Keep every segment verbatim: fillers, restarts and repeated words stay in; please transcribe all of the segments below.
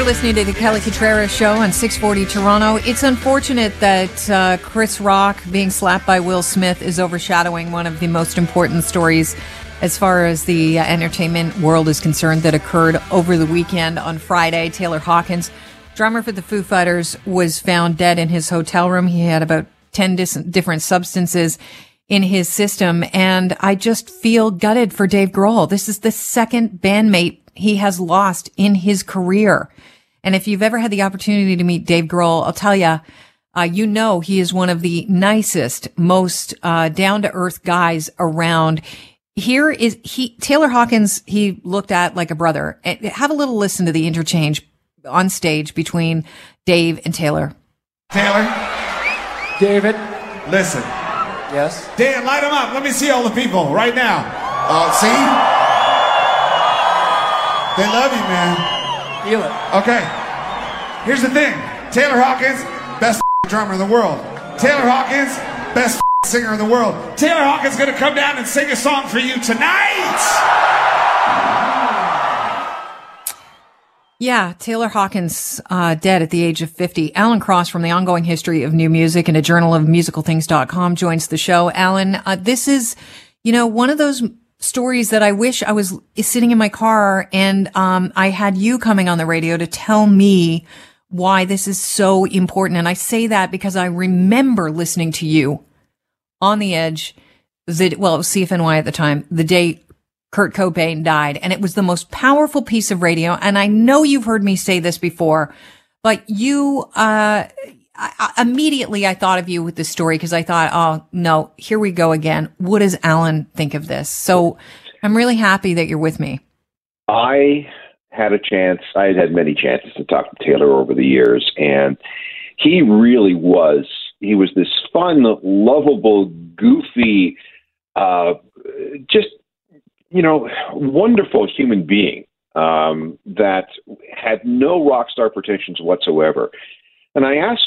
You're listening to the Kelly Cuttrera Show on six forty Toronto. It's unfortunate that uh, Chris Rock being slapped by Will Smith is overshadowing one of the most important stories as far as the uh, entertainment world is concerned that occurred over the weekend on Friday. Taylor Hawkins, drummer for the Foo Fighters, was found dead in his hotel room. He had about ten dis- different substances in his system, and I just feel gutted for Dave Grohl. This is the second bandmate he has lost in his career. And if you've ever had the opportunity to meet Dave Grohl, I'll tell you, uh, you know he is one of the nicest, most uh, down-to-earth guys around. Here is he, Taylor Hawkins, he looked at like a brother. Have a little listen to the interchange on stage between Dave and Taylor. Taylor? David? Listen. Yes? Dan, light him up. Let me see all the people right now. Uh, see? They love you, man. Feel it. Okay. Here's the thing. Taylor Hawkins, best drummer in the world. Taylor Hawkins, best singer in the world. Taylor Hawkins is going to come down and sing a song for you tonight. Yeah, Taylor Hawkins uh, dead at the age of fifty. Alan Cross from the Ongoing History of New Music and a Journal of Musical Things dot com joins the show. Alan, uh, this is, you know, one of those stories that I wish I was sitting in my car and um I had you coming on the radio to tell me why this is so important. And I say that because I remember listening to you on the edge, the, well, it was C F N Y at the time, the day Kurt Cobain died. And it was the most powerful piece of radio. And I know you've heard me say this before, but you, uh I, I, immediately I thought of you with this story because I thought, oh, no, here we go again. What does Alan think of this? So I'm really happy that you're with me. I had a chance. I had had many chances to talk to Taylor over the years, and he really was. He was this fun, lovable, goofy, uh, just, you know, wonderful human being um, that had no rock star pretensions whatsoever. And I asked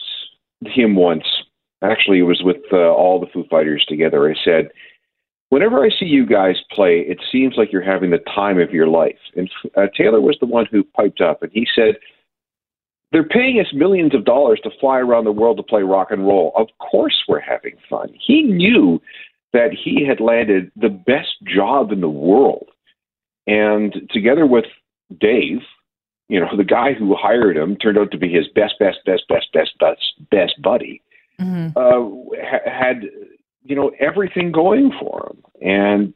him once, actually it was with uh, all the Foo Fighters together, I said, whenever I see you guys play, it seems like you're having the time of your life. And uh, Taylor was the one who piped up, and he said, they're paying us millions of dollars to fly around the world to play rock and roll. Of course we're having fun. He knew that he had landed the best job in the world. And together with Dave, you know, the guy who hired him turned out to be his best, best, best, best, best, best, best buddy, mm-hmm. uh, ha- had, you know, everything going for him. And,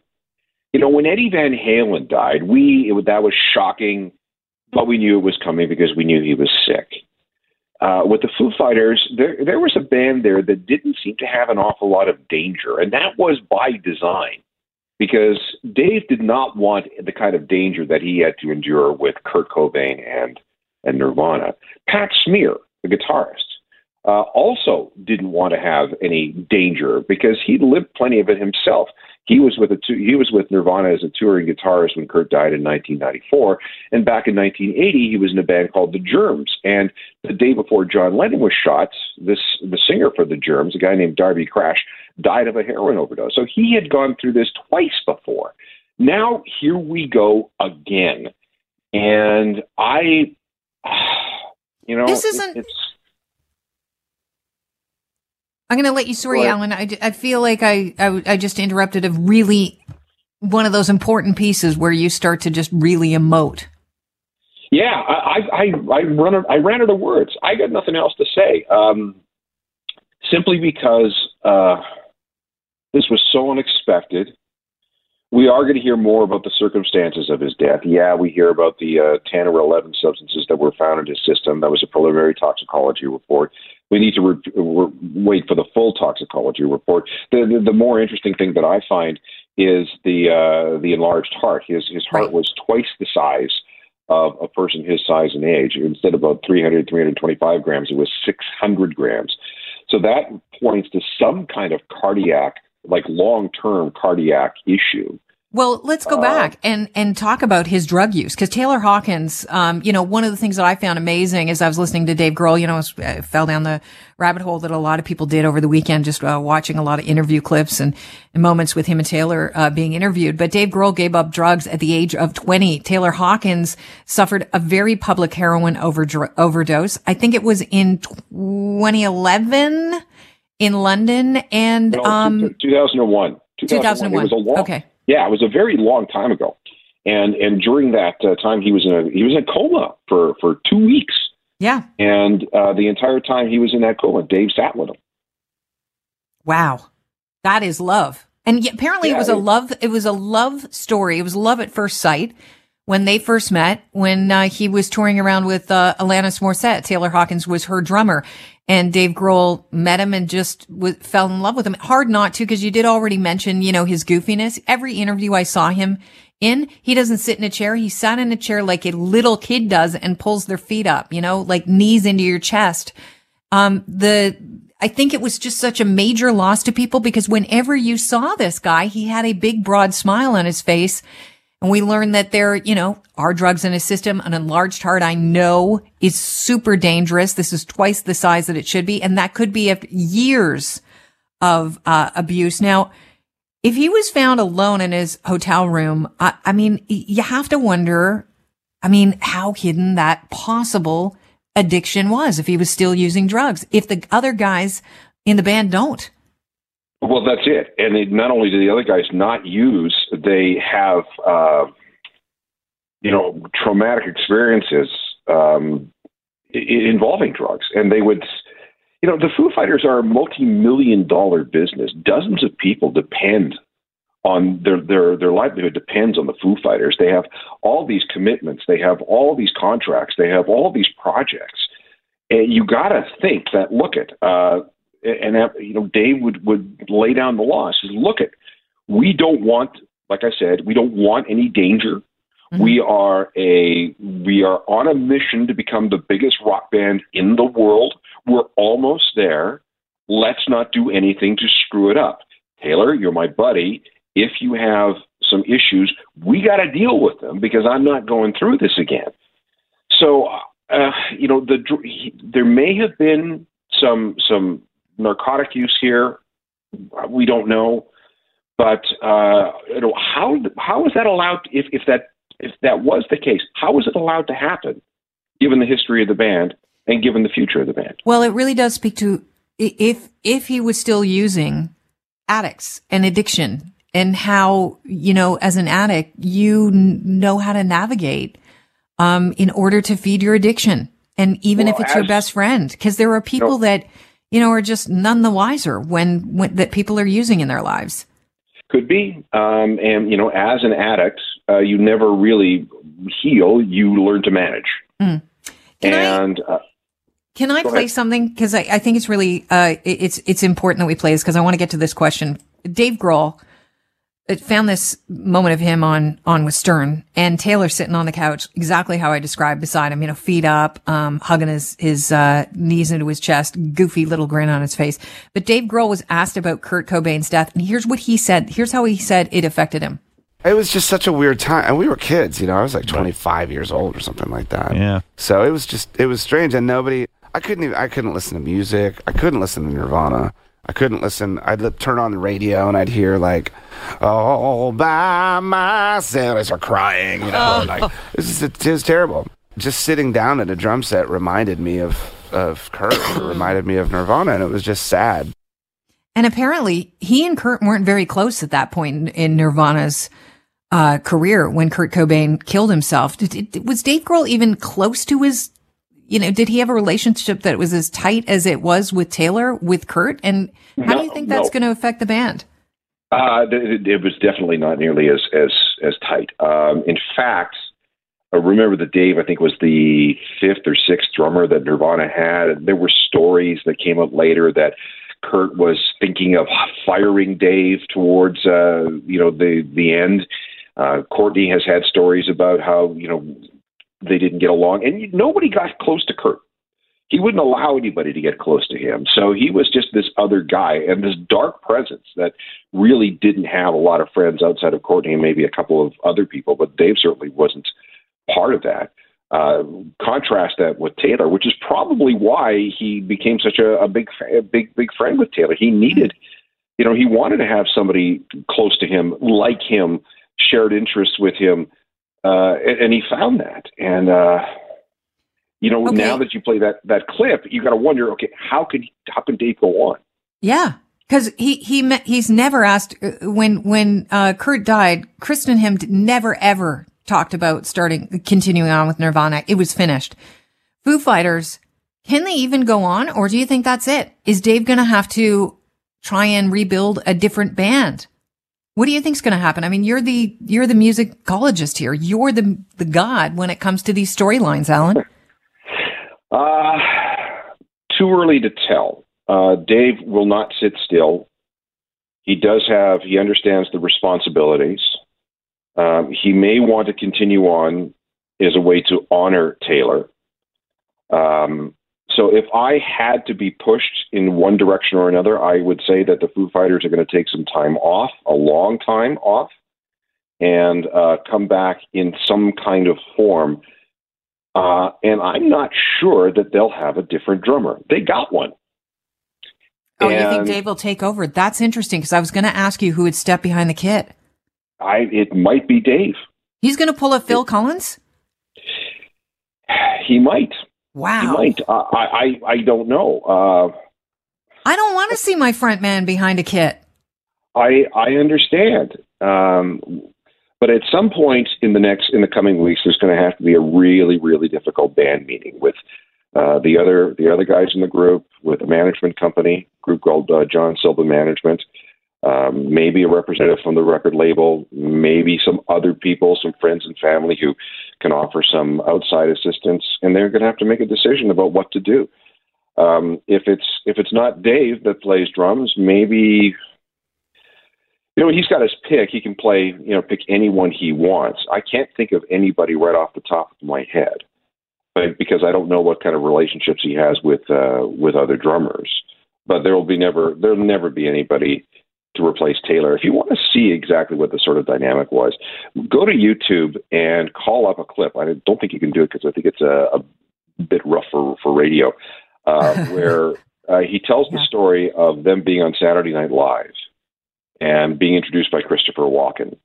you know, when Eddie Van Halen died, we it, that was shocking, but we knew it was coming because we knew he was sick. Uh, with the Foo Fighters, there, there was a band there that didn't seem to have an awful lot of danger, and that was by design. Because Dave did not want the kind of danger that he had to endure with Kurt Cobain and, and Nirvana. Pat Smear, the guitarist, uh, also didn't want to have any danger because he lived plenty of it himself. He was with a tu- he was with Nirvana as a touring guitarist when Kurt died in nineteen ninety-four, and back in nineteen eighty he was in a band called The Germs. And the day before John Lennon was shot, this the singer for The Germs, a guy named Darby Crash, died of a heroin overdose. So he had gone through this twice before. Now here we go again, and I, you know, this isn't. It's, I'm going to let you, sorry, right. Alan, I, I feel like I, I, I just interrupted a really one of those important pieces where you start to just really emote. Yeah, I I, I, run out, I ran out of words. I got nothing else to say. Um, simply because uh, this was so unexpected. We are going to hear more about the circumstances of his death. Yeah, we hear about the uh, ten or eleven substances that were found in his system. That was a preliminary toxicology report. We need to re- re- wait for the full toxicology report. The, the, the more interesting thing that I find is the uh, the enlarged heart. His his heart right. was twice the size of a person his size and age. Instead of about three hundred, three twenty-five grams, it was six hundred grams. So that points to some kind of cardiac, like long-term cardiac issue. Well, let's go uh, back and, and talk about his drug use. Cause Taylor Hawkins, um, you know, one of the things that I found amazing is I was listening to Dave Grohl, you know, I fell down the rabbit hole that a lot of people did over the weekend, just uh, watching a lot of interview clips and, and moments with him and Taylor, uh, being interviewed. But Dave Grohl gave up drugs at the age of twenty. Taylor Hawkins suffered a very public heroin overdro- overdose. I think it was in twenty eleven in London and, no, um, two thousand one two thousand one It was a long, okay. Yeah, it was a very long time ago, and and during that uh, time he was in a he was in a coma for, for two weeks. Yeah, and uh, the entire time he was in that coma, Dave sat with him. Wow, that is love, and yet, apparently yeah, it was it, a love. It was a love story. It was love at first sight when they first met. When uh, he was touring around with uh, Alanis Morissette, Taylor Hawkins was her drummer, and Dave Grohl met him and just w- fell in love with him. Hard not to, because you did already mention, you know, his goofiness. Every interview I saw him in, he doesn't sit in a chair. He sat in a chair like a little kid does and pulls their feet up, you know, like knees into your chest. Um, the, I think it was just such a major loss to people, because whenever you saw this guy, he had a big, broad smile on his face. And we learned that there, you know, are drugs in his system. An enlarged heart, I know, is super dangerous. This is twice the size that it should be. And that could be after years of uh, abuse. Now, if he was found alone in his hotel room, I, I mean, you have to wonder, I mean, how hidden that possible addiction was if he was still using drugs, if the other guys in the band don't. Well, that's it. And it, not only do the other guys not use, they have, uh, you know, traumatic experiences um, I- involving drugs. And they would, you know, the Foo Fighters are a multi-million dollar business. Dozens of people depend on their, their, their livelihood depends on the Foo Fighters. They have all these commitments. They have all these contracts. They have all these projects. And you got to think that, look at, uh, And, you know, Dave would, would lay down the law. He says, look, it, we don't want, like I said, we don't want any danger. Mm-hmm. We are a we are on a mission to become the biggest rock band in the world. We're almost there. Let's not do anything to screw it up. Taylor, you're my buddy. If you have some issues, we got to deal with them, because I'm not going through this again. So, uh, you know, the there may have been some some. narcotic use here, we don't know, but uh, you know, how how is that allowed? If, if that if that was the case, how is it allowed to happen, given the history of the band and given the future of the band? Well, it really does speak to if if he was still using, addicts and addiction, and how, you know, as an addict, you n- know how to navigate um, in order to feed your addiction, and even well, if it's as, your best friend, because there are people no, that. you know, are just none the wiser when, when that people are using in their lives. Could be. Um, and, you know, as an addict, uh, you never really heal. You learn to manage. Mm. Can and I, uh, can I play ahead. something? Because I, I think it's really uh, it, it's it's important that we play this, because I want to get to this question. Dave Grohl it found this moment of him on on with Stern, and Taylor sitting on the couch, exactly how I described, beside him, you know, feet up, um, hugging his, his uh, knees into his chest, goofy little grin on his face. But Dave Grohl was asked about Kurt Cobain's death, and here's what he said. Here's how he said it affected him. It was just such a weird time. And we were kids, you know, I was like twenty-five years old or something like that. Yeah. So it was just, it was strange. And nobody, I couldn't even, I couldn't listen to music. I couldn't listen to Nirvana. I couldn't listen. I'd li- turn on the radio and I'd hear, like, all by myself. I start crying, you know. Oh. Like, this is terrible. Just sitting down at a drum set reminded me of, of Kurt. It reminded me of Nirvana, and it was just sad. And apparently, he and Kurt weren't very close at that point in, in Nirvana's uh, career when Kurt Cobain killed himself. Did, did, was Dave Grohl even close to his... You know, did he have a relationship that was as tight as it was with Taylor, with Kurt? And how no, do you think that's no. going to affect the band? Uh, it, it was definitely not nearly as as, as tight. Um, in fact, I remember that Dave, I think, was the fifth or sixth drummer that Nirvana had. There were stories that came up later that Kurt was thinking of firing Dave towards, uh, you know, the, the end. Uh, Courtney has had stories about how, you know, they didn't get along, and nobody got close to Kurt. he wouldn't allow anybody to get close to him. So he was just this other guy and this dark presence that really didn't have a lot of friends outside of Courtney and maybe a couple of other people, but Dave certainly wasn't part of that. Uh, contrast that with Taylor, which is probably why he became such a, a big, a big, big friend with Taylor. He needed, you know, he wanted to have somebody close to him, like him, shared interests with him. Uh, and, and he found that. And, uh, you know, okay. Now that you play that, that clip, you got to wonder, okay, how could he, how can Dave go on? Yeah. Because he, he, he's never asked when, when, uh, Kurt died, Kristen him never, ever talked about starting, continuing on with Nirvana. It was finished. Foo Fighters, can they even go on? Or do you think that's it? Is Dave going to have to try and rebuild a different band? What do you think's going to happen? I mean, you're the, you're the musicologist here. You're the, the god when it comes to these storylines, Alan. Uh, too early to tell. Uh, Dave will not sit still. He does have, he understands the responsibilities. Um, he may want to continue on as a way to honor Taylor. Um, so if I had to be pushed in one direction or another, I would say that the Foo Fighters are going to take some time off, a long time off, and uh, come back in some kind of form. Uh, and I'm not sure that they'll have a different drummer. They got one. Oh, and you think Dave will take over? That's interesting, because I was going to ask you who would step behind the kit. I, it might be Dave. He's going to pull a Phil it, Collins? He might. Wow. He might. I, I, I don't know. Uh, I don't want to see my front man behind a kit. I, I understand. Um, but at some point in the next, in the coming weeks, there's going to have to be a really, really difficult band meeting with uh, the other, the other guys in the group, with a management company, group called uh, John Silva Management. Um, maybe a representative from the record label, maybe some other people, some friends and family who can offer some outside assistance, and they're going to have to make a decision about what to do. Um, if it's if it's not Dave that plays drums, maybe, you know, he's got his pick. He can play, you know, pick anyone he wants. I can't think of anybody right off the top of my head, but because I don't know what kind of relationships he has with uh, with other drummers. But there will be never there'll never be anybody to replace Taylor. If you want to see exactly what the sort of dynamic was, go to YouTube and call up a clip. I don't think you can do it because I think it's a, a bit rough for, for radio, uh, where uh, he tells yeah. the story of them being on Saturday Night Live and being introduced by Christopher Walken.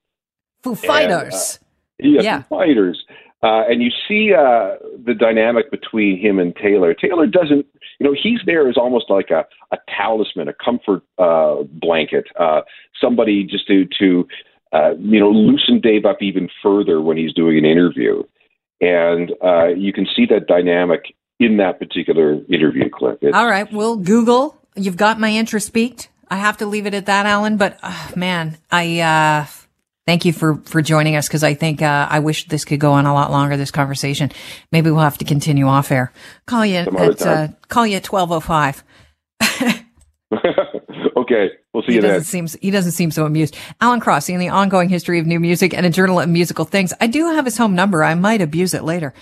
Foo Fighters. And, uh, yeah, yeah. Foo Fighters. Uh, and you see uh, the dynamic between him and Taylor. Taylor doesn't, you know, he's there as almost like a, a talisman, a comfort uh, blanket, uh, somebody just to, to uh, you know, loosen Dave up even further when he's doing an interview. And uh, you can see that dynamic in that particular interview clip. It's, All right, well, Google, you've got my interest peaked. I have to leave it at that, Alan, but, oh, man, I... Uh... Thank you for, for joining us, because I think uh, I wish this could go on a lot longer, this conversation. Maybe we'll have to continue off air. Call you Some at uh, call you at twelve oh five. Okay, we'll see he you then. Seem, he doesn't seem so amused. Alan Cross, in the ongoing history of new music and a journal of musical things. I do have his home number. I might abuse it later.